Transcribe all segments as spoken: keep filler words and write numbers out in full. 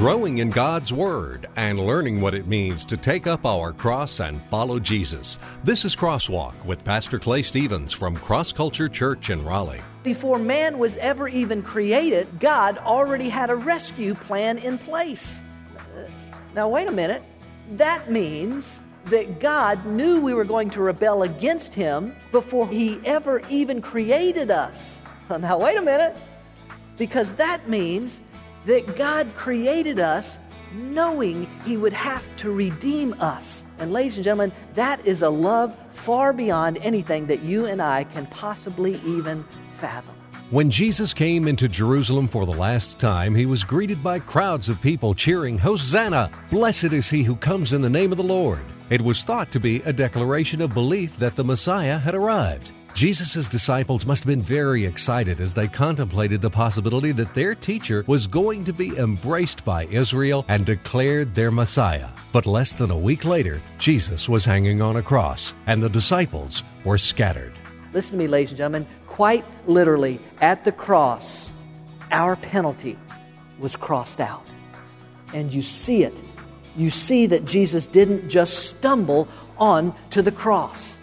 growing in God's Word, and learning what it means to take up our cross and follow Jesus. This is Crosswalk with Pastor Clay Stevens from Cross Culture Church in Raleigh. Before man was ever even created, God already had a rescue plan in place. Now, wait a minute. That means that God knew we were going to rebel against Him before He ever even created us. Now, wait a minute. Because that means that God created us knowing He would have to redeem us. And ladies and gentlemen, that is a love far beyond anything that you and I can possibly even fathom. When Jesus came into Jerusalem for the last time, He was greeted by crowds of people cheering, "Hosanna! Blessed is He who comes in the name of the Lord." It was thought to be a declaration of belief that the Messiah had arrived. Jesus' disciples must have been very excited as they contemplated the possibility that their teacher was going to be embraced by Israel and declared their Messiah. But less than a week later, Jesus was hanging on a cross, and the disciples were scattered. Listen to me, ladies and gentlemen. Quite literally, at the cross, our penalty was crossed out. And you see it. You see that Jesus didn't just stumble on to the cross.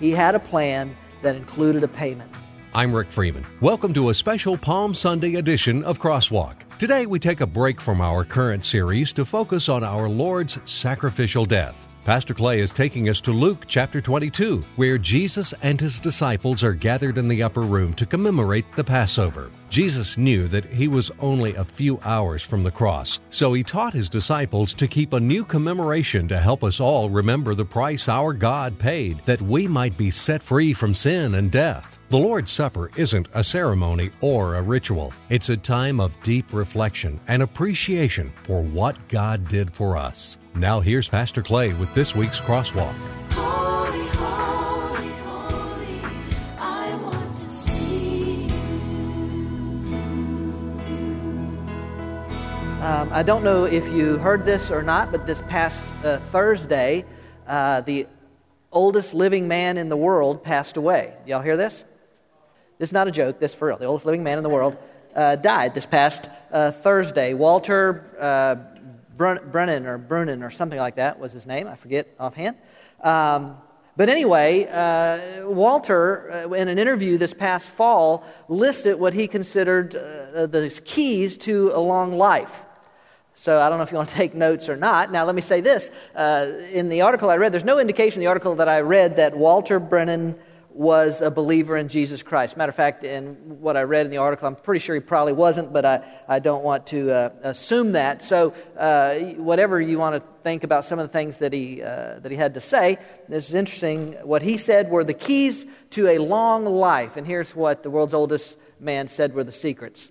He had a plan that included a payment. I'm Rick Freeman. Welcome to a special Palm Sunday edition of Crosswalk. Today we take a break from our current series to focus on our Lord's sacrificial death. Pastor Clay is taking us to Luke chapter twenty-two, where Jesus and His disciples are gathered in the upper room to commemorate the Passover. Jesus knew that He was only a few hours from the cross, so He taught His disciples to keep a new commemoration to help us all remember the price our God paid that we might be set free from sin and death. The Lord's Supper isn't a ceremony or a ritual. It's a time of deep reflection and appreciation for what God did for us. Now here's Pastor Clay with this week's Crosswalk. Holy, holy, holy, I want to see you. Um, I don't know if you heard this or not, but this past uh, Thursday, uh, the oldest living man in the world passed away. Y'all hear this? This is not a joke. This is for real. The oldest living man in the world uh, died this past uh, Thursday. Walter Uh, Brennan or Brennan or something like that was his name. I forget offhand. Um, but anyway, uh, Walter, uh, in an interview this past fall, listed what he considered uh, the keys to a long life. So I don't know if you want to take notes or not. Now let me say this. Uh, in the article I read, there's no indication in the article that I read that Walter Brennan was a believer in Jesus Christ. Matter of fact, in what I read in the article, I'm pretty sure he probably wasn't, but I, I don't want to uh, assume that. So uh, whatever you want to think about some of the things that he uh, that he had to say, this is interesting. What he said were the keys to a long life, and here's what the world's oldest man said were the secrets.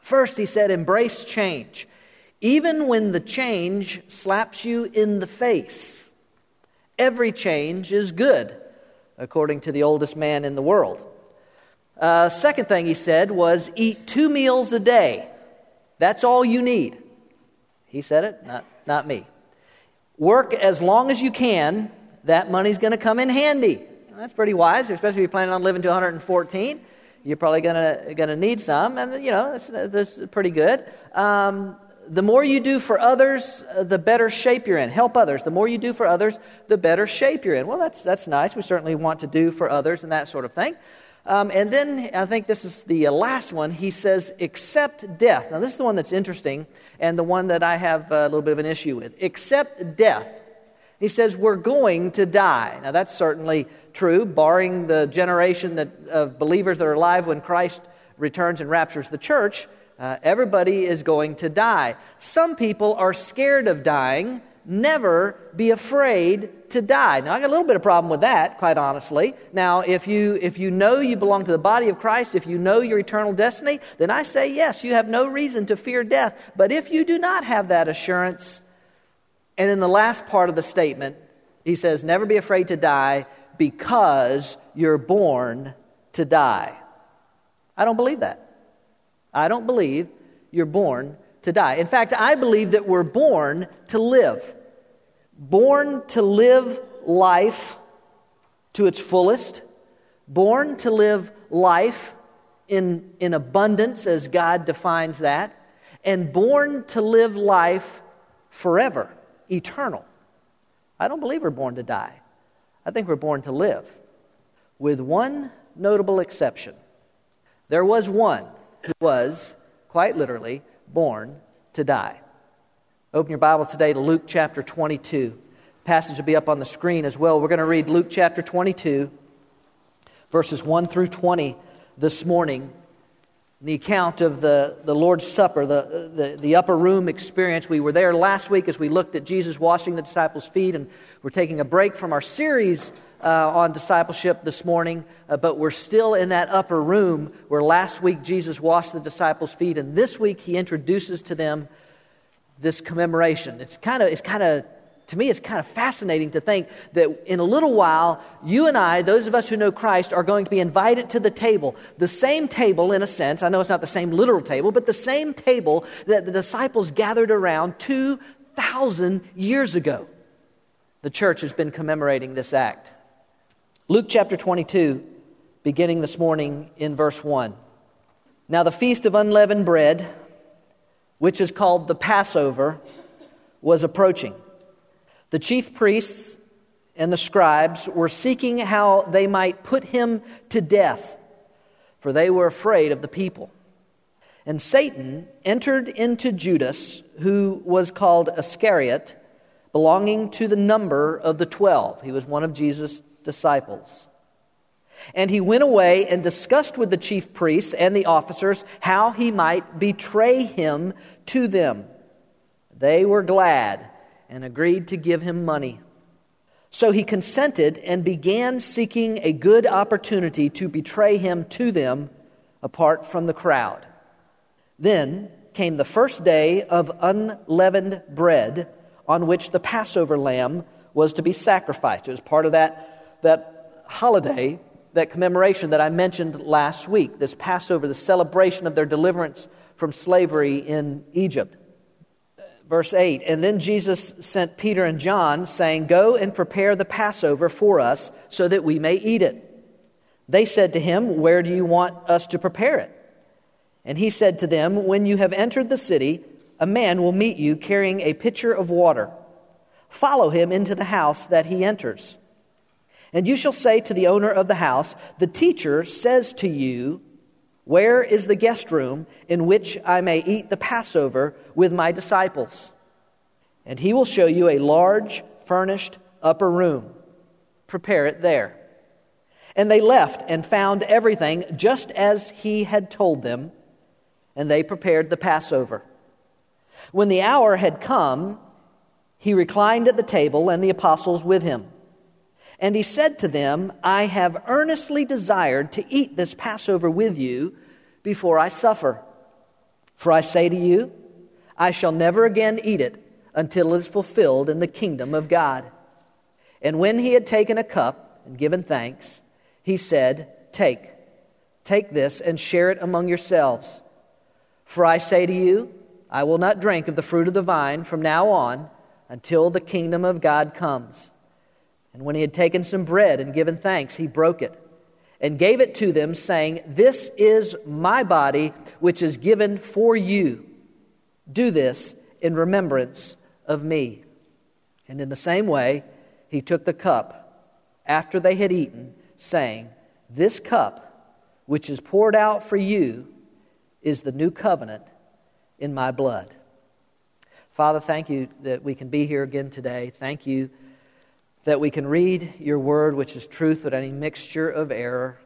First, he said, embrace change. Even when the change slaps you in the face, every change is good, according to the oldest man in the world. Uh, second thing he said was, eat two meals a day. That's all you need. He said it, not, not me. Work as long as you can. That money's going to come in handy. Well, that's pretty wise, especially if you're planning on living to one hundred fourteen. You're probably going to going to need some, and you know, that's, that's pretty good. Um, the more you do for others, the better shape you're in. Help others. The more you do for others, the better shape you're in. Well, that's that's nice. We certainly want to do for others and that sort of thing. Um, and then I think this is the last one. He says, accept death. Now, this is the one that's interesting and the one that I have a little bit of an issue with. Accept death. He says, we're going to die. Now, that's certainly true, barring the generation that of believers that are alive when Christ returns and raptures the church. Uh, everybody is going to die. Some people are scared of dying. Never be afraid to die. Now, I got a little bit of problem with that, quite honestly. Now, if you if you know you belong to the body of Christ, if you know your eternal destiny, then I say, yes, you have no reason to fear death. But if you do not have that assurance, and in the last part of the statement, he says, never be afraid to die because you're born to die. I don't believe that. I don't believe you're born to die. In fact, I believe that we're born to live. Born to live life to its fullest. Born to live life in, in abundance, as God defines that. and born to live life forever, eternal. I don't believe we're born to die. I think we're born to live. With one notable exception. There was one who was, quite literally, born to die. Open your Bible today to Luke chapter twenty-two. The passage will be up on the screen as well. We're going to read Luke chapter twenty-two, verses one through twenty this morning. The account of the, the Lord's Supper, the, the, the upper room experience. We were there last week as we looked at Jesus washing the disciples' feet, and we're taking a break from our series uh, on discipleship this morning, uh, but we're still in that upper room where last week Jesus washed the disciples' feet, and this week he introduces to them this commemoration. It's kind of, it's kind of, to me, it's kind of fascinating to think that in a little while, you and I, those of us who know Christ, are going to be invited to the table. The same table, in a sense, I know it's not the same literal table, but the same table that the disciples gathered around two thousand years ago. The church has been commemorating this act. Luke chapter twenty-two, beginning this morning in verse one. Now the feast of unleavened bread, which is called the Passover, was approaching. The chief priests and the scribes were seeking how they might put him to death, for they were afraid of the people. And Satan entered into Judas, who was called Iscariot, belonging to the number of the twelve. He was one of Jesus' disciples. And he went away and discussed with the chief priests and the officers how he might betray him to them. They were glad and agreed to give him money. So he consented and began seeking a good opportunity to betray him to them apart from the crowd. Then came the first day of unleavened bread on which the Passover lamb was to be sacrificed. It was part of that, that holiday, that commemoration that I mentioned last week, this Passover, the celebration of their deliverance from slavery in Egypt. Verse eight, and then Jesus sent Peter and John, saying, "Go and prepare the Passover for us so that we may eat it." They said to him, "Where do you want us to prepare it?" And he said to them, "When you have entered the city, a man will meet you carrying a pitcher of water. Follow him into the house that he enters. And you shall say to the owner of the house, 'The teacher says to you, where is the guest room in which I may eat the Passover with my disciples?' And he will show you a large, furnished upper room. Prepare it there." And they left and found everything just as he had told them, and they prepared the Passover. When the hour had come, he reclined at the table and the apostles with him. And he said to them, "I have earnestly desired to eat this Passover with you before I suffer. For I say to you, I shall never again eat it until it is fulfilled in the kingdom of God." And when he had taken a cup and given thanks, he said, Take, take this and share it among yourselves. For I say to you, I will not drink of the fruit of the vine from now on until the kingdom of God comes." And when he had taken some bread and given thanks, he broke it and gave it to them, saying, "This is my body, which is given for you. Do this in remembrance of me." And in the same way, he took the cup after they had eaten, saying, "This cup, which is poured out for you, is the new covenant in my blood." Father, thank you that we can be here again today. Thank you that we can read your word, which is truth without any mixture of error,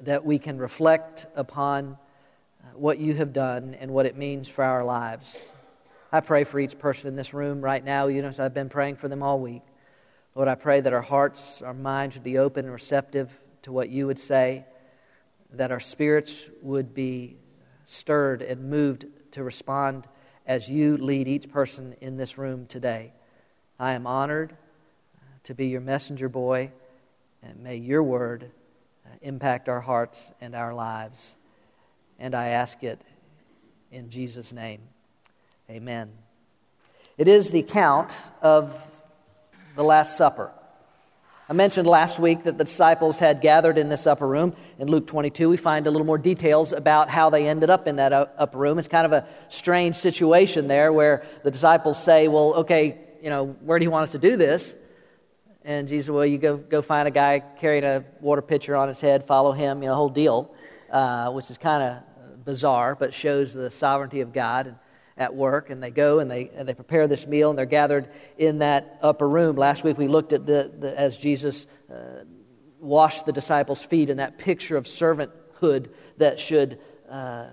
that we can reflect upon what you have done and what it means for our lives. I pray for each person in this room right now. You know, I've been praying for them all week. Lord, I pray that our hearts, our minds would be open and receptive to what you would say, that our spirits would be stirred and moved to respond as you lead each person in this room today. I am honored to be your messenger boy, and may your word impact our hearts and our lives. And I ask it in Jesus' name. Amen. It is the account of the Last Supper. I mentioned last week that the disciples had gathered in this upper room. In Luke twenty-two, we find a little more details about how they ended up in that upper room. It's kind of a strange situation there where the disciples say, well, okay, you know, where do you want us to do this? And Jesus, well, you go go find a guy carrying a water pitcher on his head, follow him, you know, the whole deal, uh, which is kind of bizarre, but shows the sovereignty of God and at work, and they go and they and they prepare this meal, and they're gathered in that upper room. Last week we looked at the, the as Jesus uh, washed the disciples' feet, and that picture of servanthood that should uh,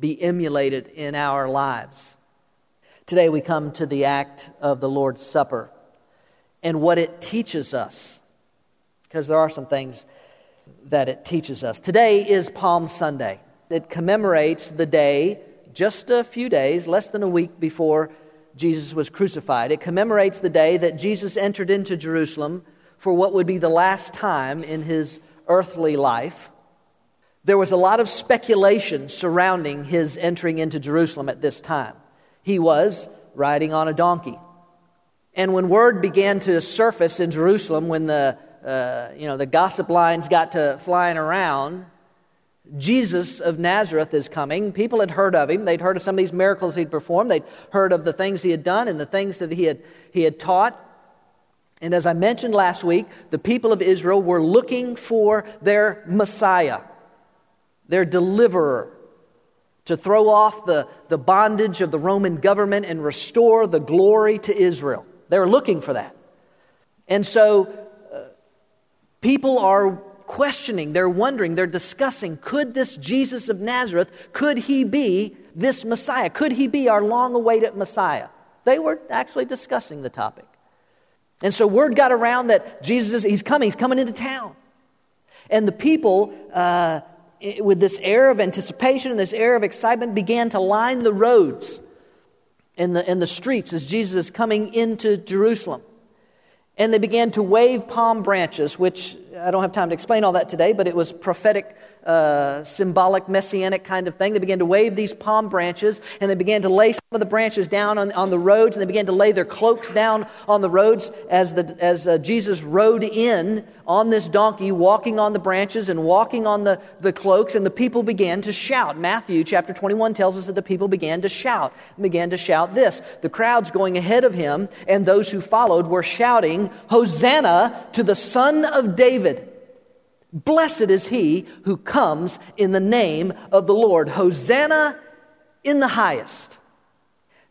be emulated in our lives. Today we come to the act of the Lord's Supper and what it teaches us, because there are some things that it teaches us. Today is Palm Sunday. It commemorates the day just a few days, less than a week before Jesus was crucified. It commemorates the day that Jesus entered into Jerusalem for what would be the last time in his earthly life. There was a lot of speculation surrounding his entering into Jerusalem at this time. He was riding on a donkey. And when word began to surface in Jerusalem, when the uh, you know the gossip lines got to flying around, Jesus of Nazareth is coming. People had heard of him. They'd heard of some of these miracles he'd performed. They'd heard of the things he had done and the things that he had he had taught. And as I mentioned last week, the people of Israel were looking for their Messiah, their deliverer, to throw off the, the bondage of the Roman government and restore the glory to Israel. They were looking for that. And so uh, people are questioning, they're wondering, they're discussing, could this Jesus of Nazareth, could he be this Messiah? Could he be our long-awaited Messiah? They were actually discussing the topic. And so word got around that Jesus, he's coming, he's coming into town. And the people, uh, with this air of anticipation and this air of excitement, began to line the roads and the, and the streets as Jesus is coming into Jerusalem. And they began to wave palm branches, which I don't have time to explain all that today, but it was prophetic, uh, symbolic, messianic kind of thing. They began to wave these palm branches, and they began to lay some of the branches down on, on the roads, and they began to lay their cloaks down on the roads as the as uh, Jesus rode in on this donkey, walking on the branches and walking on the, the cloaks, and the people began to shout. Matthew chapter twenty-one tells us that the people began to shout, began to shout this. The crowds going ahead of him and those who followed were shouting, "Hosanna to the Son of David. Blessed is he who comes in the name of the Lord. Hosanna in the highest."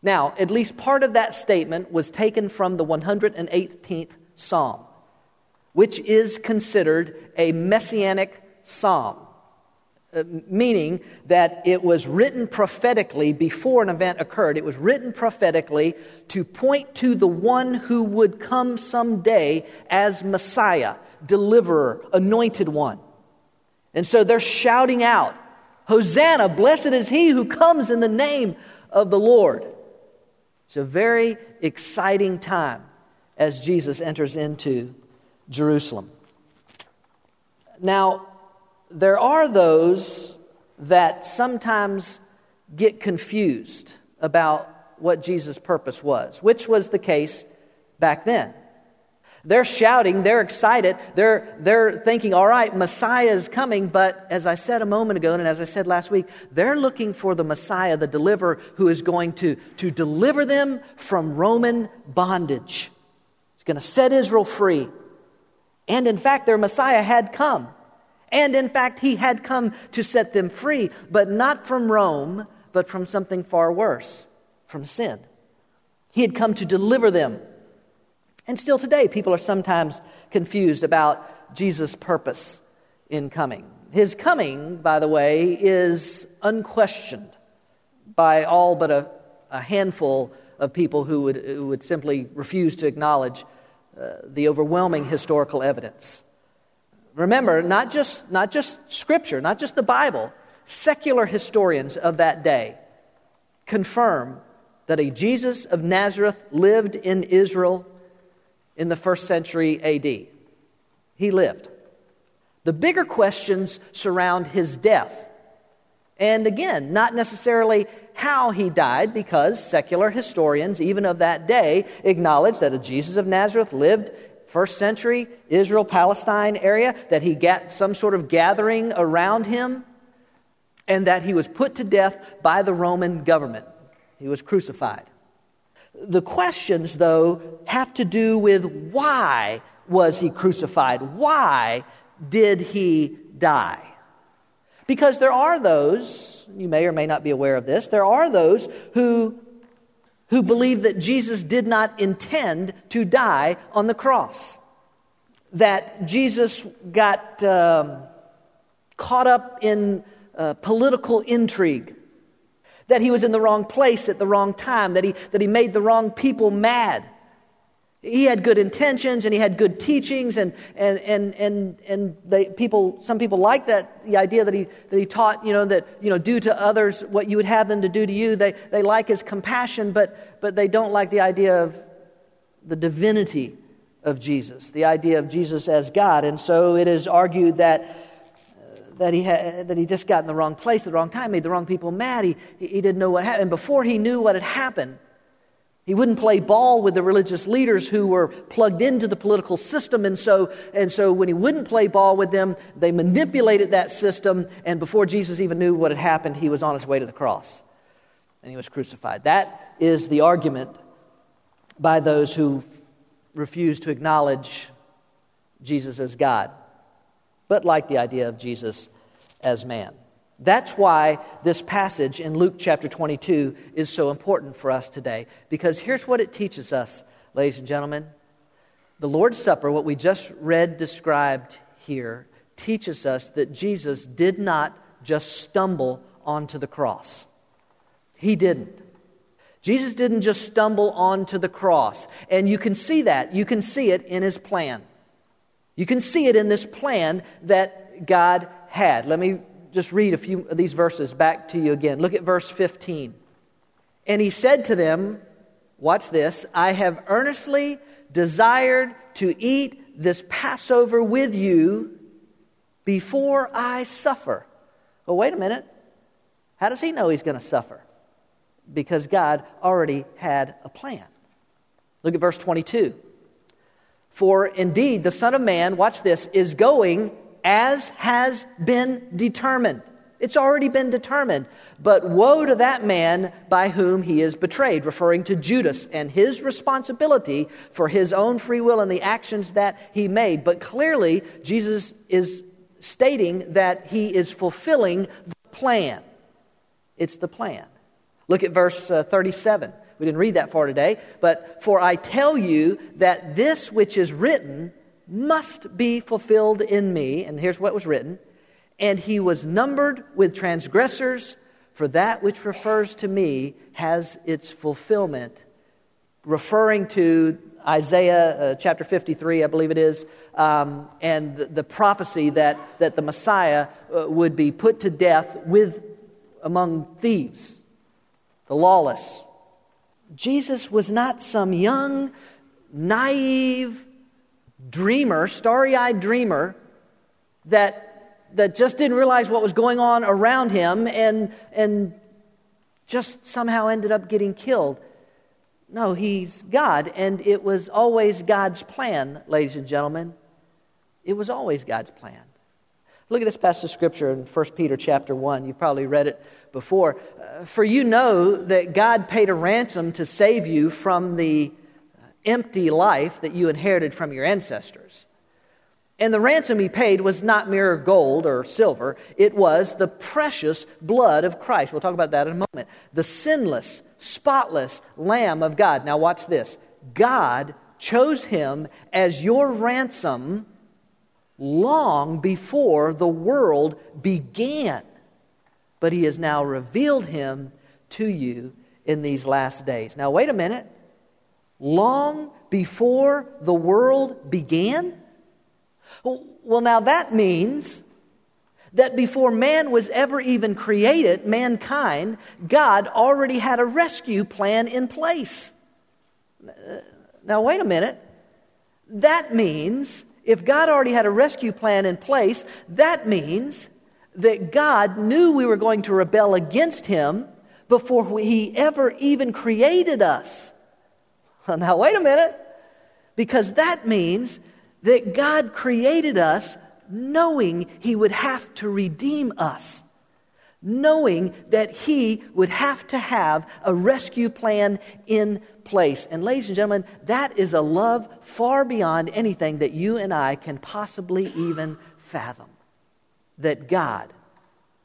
Now, at least part of that statement was taken from the one hundred eighteenth Psalm, which is considered a messianic psalm, meaning that it was written prophetically before an event occurred. It was written prophetically to point to the one who would come someday as Messiah, deliverer, anointed one. And so they're shouting out, "Hosanna, blessed is he who comes in the name of the Lord." It's a very exciting time as Jesus enters into Jerusalem. Now, there are those that sometimes get confused about what Jesus' purpose was, which was the case back then. They're shouting, they're excited, they're they're thinking, all right, Messiah is coming, but as I said a moment ago, and as I said last week, they're looking for the Messiah, the deliverer, who is going to, to deliver them from Roman bondage. He's going to set Israel free. And in fact, their Messiah had come. And in fact, he had come to set them free, but not from Rome, but from something far worse, from sin. He had come to deliver them. And still today, people are sometimes confused about Jesus' purpose in coming. His coming, by the way, is unquestioned by all but a, a handful of people who would, who would simply refuse to acknowledge uh, the overwhelming historical evidence. Remember, not just not just Scripture, not just the Bible, secular historians of that day confirm that a Jesus of Nazareth lived in Israel in the first century A D. He lived. The bigger questions surround his death. And again, not necessarily how he died, because secular historians, even of that day, acknowledge that a Jesus of Nazareth lived First century Israel, Palestine area, that he got some sort of gathering around him, and that he was put to death by the Roman government. He was crucified. The questions, though, have to do with why was he crucified? Why did he die? Because there are those, you may or may not be aware of this, there are those who who believe that Jesus did not intend to die on the cross. That Jesus got um, caught up in uh, political intrigue. That he was in the wrong place at the wrong time. That he, that he made the wrong people mad. He had good intentions and he had good teachings, and and and and and they, people. Some people like that, the idea that he that he taught, you know, that you know, do to others what you would have them to do to you. They they like his compassion, but but they don't like the idea of the divinity of Jesus, the idea of Jesus as God. And so it is argued that that he had, that he just got in the wrong place at the wrong time, made the wrong people mad. He he didn't know what happened, and before he knew what had happened, he wouldn't play ball with the religious leaders who were plugged into the political system, and so and so when he wouldn't play ball with them, they manipulated that system, and before Jesus even knew what had happened, he was on his way to the cross, and he was crucified. That is the argument by those who refuse to acknowledge Jesus as God, but like the idea of Jesus as man. That's why this passage in Luke chapter twenty-two is so important for us today. Because here's what it teaches us, ladies and gentlemen. The Lord's Supper, what we just read described here, teaches us that Jesus did not just stumble onto the cross. He didn't. Jesus didn't just stumble onto the cross. And you can see that. You can see it in his plan. You can see it in this plan that God had. Let me just read a few of these verses back to you again. Look at verse fifteen. And he said to them, watch this, I have earnestly desired to eat this Passover with you before I suffer. Well, wait a minute. How does he know he's going to suffer? Because God already had a plan. Look at verse twenty-two. For indeed the Son of Man, watch this, is going as has been determined. It's already been determined. But woe to that man by whom he is betrayed, referring to Judas and his responsibility for his own free will and the actions that he made. But clearly, Jesus is stating that he is fulfilling the plan. It's the plan. Look at verse uh, thirty-seven. We didn't read that far today. But for I tell you that this which is written must be fulfilled in me. And here's what was written. And he was numbered with transgressors, for that which refers to me has its fulfillment. Referring to Isaiah uh, chapter fifty-three, I believe it is, um, and the, the prophecy that, that the Messiah uh, would be put to death with among thieves, the lawless. Jesus was not some young, naive dreamer, starry-eyed dreamer that that just didn't realize what was going on around him and and just somehow ended up getting killed. No, he's God, and it was always God's plan, ladies and gentlemen. It was always God's plan. Look at this passage of Scripture in First Peter chapter one. You've probably read it before. For you know that God paid a ransom to save you from the empty life that you inherited from your ancestors. And the ransom he paid was not mere gold or silver. It was the precious blood of Christ. We'll talk about that in a moment. The sinless, spotless Lamb of God. Now watch this. God chose him as your ransom long before the world began. But he has now revealed him to you in these last days. Now wait a minute. Long before the world began? Well, now that means that before man was ever even created, mankind, God already had a rescue plan in place. Now, wait a minute. That means, if God already had a rescue plan in place, that means that God knew we were going to rebel against him before he ever even created us. Now, wait a minute. because that means that God created us knowing he would have to redeem us, knowing that he would have to have a rescue plan in place. And ladies and gentlemen, that is a love far beyond anything that you and I can possibly even fathom, that God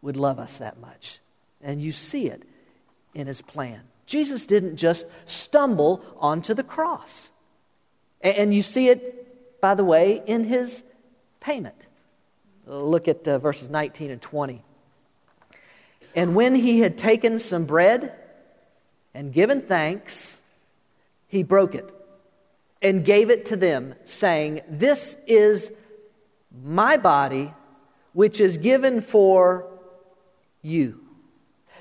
would love us that much. And you see it in his plan. Jesus didn't just stumble onto the cross. And you see it, by the way, in his payment. Look at uh, verses nineteen and twenty. And when he had taken some bread and given thanks, he broke it and gave it to them, saying, "This is my body, which is given for you.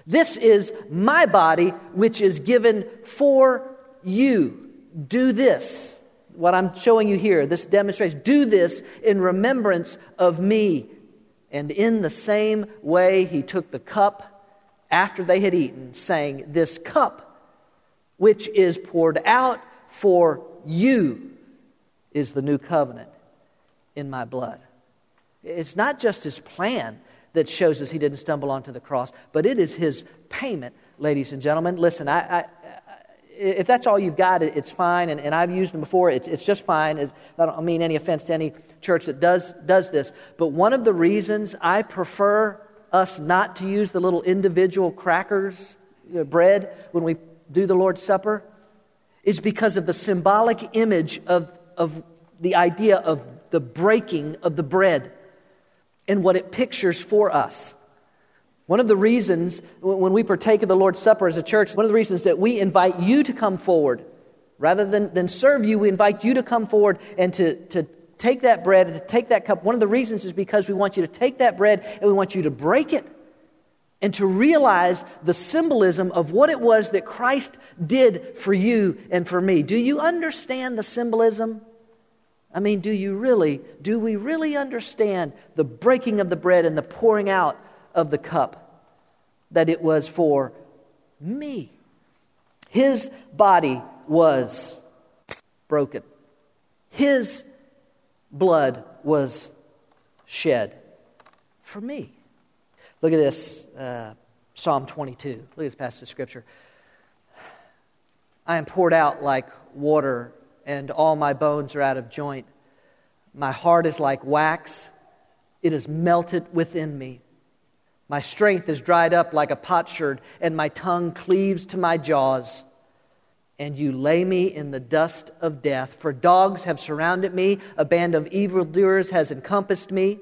This is my body, which is given for you. Do this." What I'm showing you here, this demonstration. Do this in remembrance of me. And in the same way, he took the cup after they had eaten, saying, "This cup, which is poured out for you, is the new covenant in my blood." It's not just his plan that shows us he didn't stumble onto the cross, but it is his payment, ladies and gentlemen. Listen, I... I if that's all you've got, it's fine, and, and I've used them before. It's it's just fine. It's, I don't mean any offense to any church that does does this. But one of the reasons I prefer us not to use the little individual crackers, you know, bread, when we do the Lord's Supper, is because of the symbolic image of of the idea of the breaking of the bread and what it pictures for us. One of the reasons when we partake of the Lord's Supper as a church, one of the reasons that we invite you to come forward, rather than, than serve you, we invite you to come forward and to, to take that bread and to take that cup. One of the reasons is because we want you to take that bread and we want you to break it and to realize the symbolism of what it was that Christ did for you and for me. Do you understand the symbolism? I mean, do you really, do we really understand the breaking of the bread and the pouring out of the cup, that it was for me? His body was broken. His blood was shed for me. Look at this, uh, Psalm twenty-two. Look at this passage of Scripture. "I am poured out like water, and all my bones are out of joint. My heart is like wax. It is melted within me. My strength is dried up like a potsherd, and my tongue cleaves to my jaws. And you lay me in the dust of death. For dogs have surrounded me. A band of evildoers has encompassed me.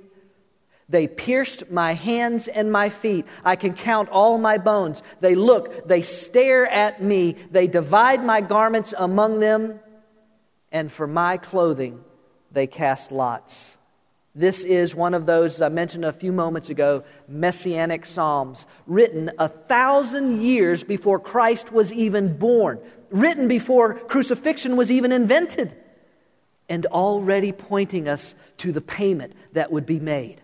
They pierced my hands and my feet. I can count all my bones. They look, they stare at me. They divide my garments among them. And for my clothing they cast lots." This is one of those, as I mentioned a few moments ago, messianic psalms, written a thousand years before Christ was even born, written before crucifixion was even invented, and already pointing us to the payment that would be made,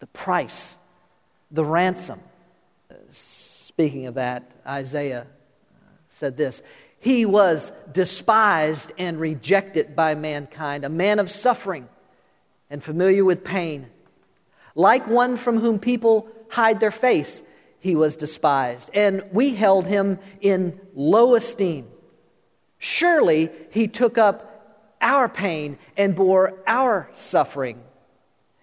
the price, the ransom. Speaking of that, Isaiah said this, "He was despised and rejected by mankind, a man of suffering and familiar with pain. Like one from whom people hide their face, he was despised, and we held him in low esteem. Surely he took up our pain and bore our suffering.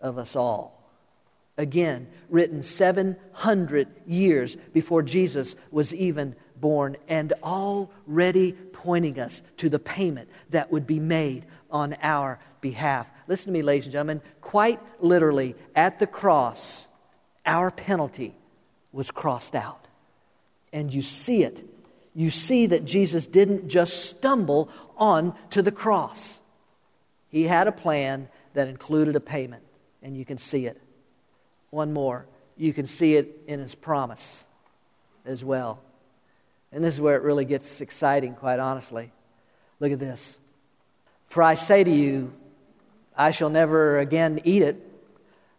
of us all." Again, written seven hundred years before Jesus was even born, and already pointing us to the payment that would be made on our behalf. Listen to me, ladies and gentlemen. Quite literally, at the cross, our penalty was crossed out. And you see it. you see that Jesus didn't just stumble on to the cross. He had a plan that included a payment, and you can see it. One more, you can see it in his promise as well. And this is where it really gets exciting, quite honestly. Look at this. For I say to you, I shall never again eat it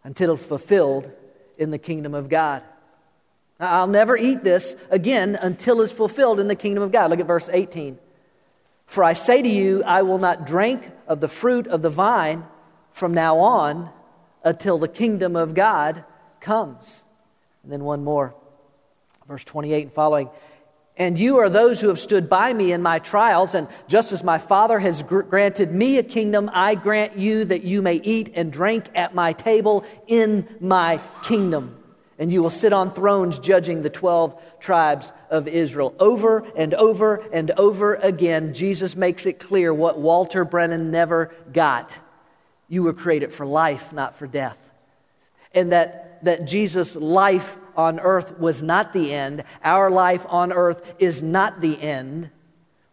until it's fulfilled in the kingdom of God. Now, I'll never eat this again until it's fulfilled in the kingdom of God. Look at verse eighteen. For I say to you, I will not drink of the fruit of the vine from now on until the kingdom of God comes. And then one more, verse twenty-eight and following. And you are those who have stood by me in my trials, and just as my Father has gr- granted me a kingdom, I grant you that you may eat and drink at my table in my kingdom. And you will sit on thrones judging the twelve tribes of Israel. Over and over and over again, Jesus makes it clear what Walter Brennan never got. You were created for life, not for death. And that, that Jesus' life on earth was not the end. Our life on earth is not the end.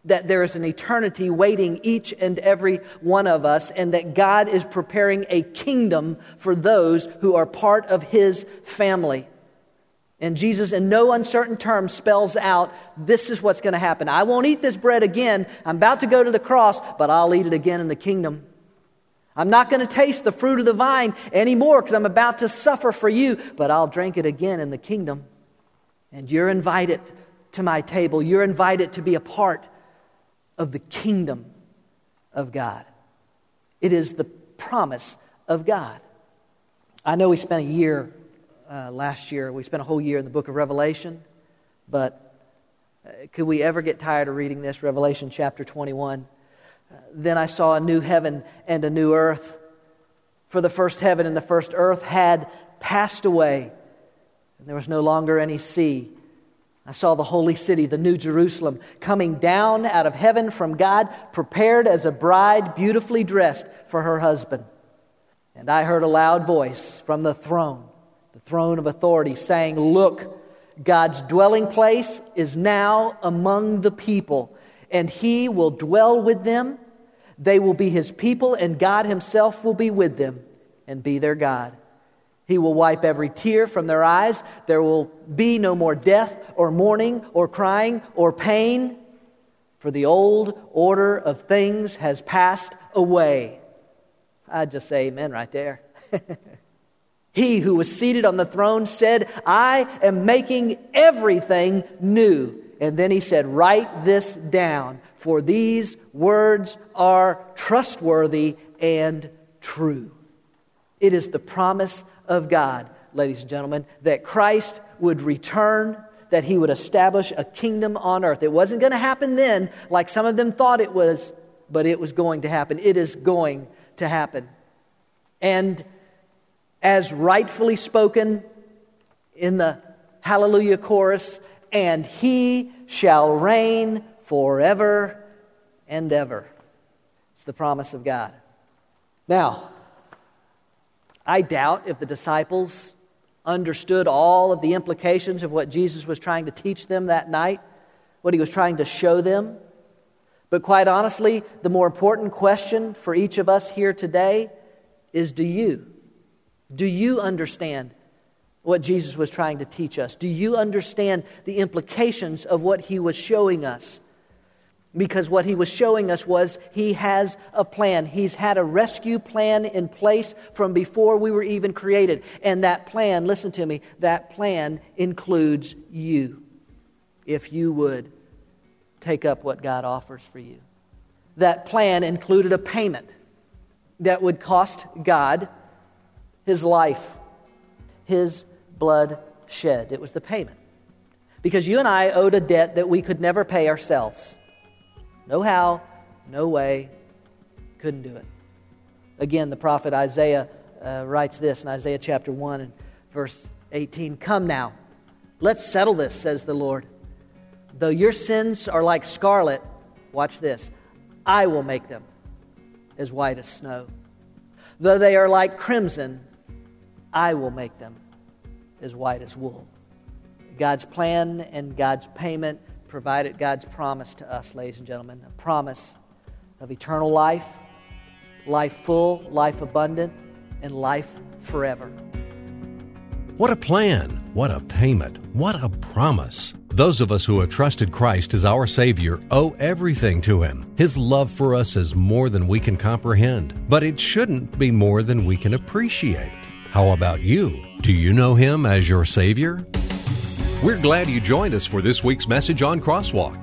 That there is an eternity waiting each and every one of us, and that God is preparing a kingdom for those who are part of his family. And Jesus, in no uncertain terms, spells out, this is what's going to happen. I won't eat this bread again. I'm about to go to the cross, but I'll eat it again in the kingdom. I'm not going to taste the fruit of the vine anymore because I'm about to suffer for you, but I'll drink it again in the kingdom. And you're invited to my table. You're invited to be a part of the kingdom of God. It is the promise of God. I know we spent a year uh, last year, we spent a whole year in the book of Revelation, but uh, could we ever get tired of reading this? Revelation chapter twenty-one. Then I saw a new heaven and a new earth. For the first heaven and the first earth had passed away, and there was no longer any sea. I saw the holy city, the new Jerusalem, coming down out of heaven from God, prepared as a bride beautifully dressed for her husband. And I heard a loud voice from the throne, the throne of authority, saying, Look, God's dwelling place is now among the people, and he will dwell with them. They will be his people, and God himself will be with them and be their God. He will wipe every tear from their eyes. There will be no more death or mourning or crying or pain, for the old order of things has passed away. I'd just say amen right there. He who was seated on the throne said, I am making everything new. And then he said, write this down, for these words are trustworthy and true. It is the promise of God, ladies and gentlemen, that Christ would return, that he would establish a kingdom on earth. It wasn't going to happen then like some of them thought it was, but it was going to happen. It is going to happen. And as rightfully spoken in the Hallelujah chorus, and he shall reign forever and ever. It's the promise of God. Now, I doubt if the disciples understood all of the implications of what Jesus was trying to teach them that night, what he was trying to show them. But quite honestly, the more important question for each of us here today is, do you? Do you understand what Jesus was trying to teach us? Do you understand the implications of what he was showing us? Because what he was showing us was he has a plan. He's had a rescue plan in place from before we were even created. And that plan, listen to me, that plan includes you, if you would take up what God offers for you. That plan included a payment that would cost God his life, his blood shed. It was the payment. Because you and I owed a debt that we could never pay ourselves. No how, no way, couldn't do it. Again, the prophet Isaiah uh, writes this in Isaiah chapter one and verse eighteen. Come now, let's settle this, says the Lord. Though your sins are like scarlet, watch this, I will make them as white as snow. Though they are like crimson, I will make them as white as wool. God's plan and God's payment provided God's promise to us, ladies and gentlemen, a promise of eternal life, life full, life abundant, and life forever. What a plan, what a payment, what a promise. Those of us who have trusted Christ as our Savior owe everything to Him. His love for us is more than we can comprehend, but it shouldn't be more than we can appreciate. How about you? Do you know Him as your Savior? We're glad you joined us for this week's message on Crosswalk.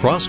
Cross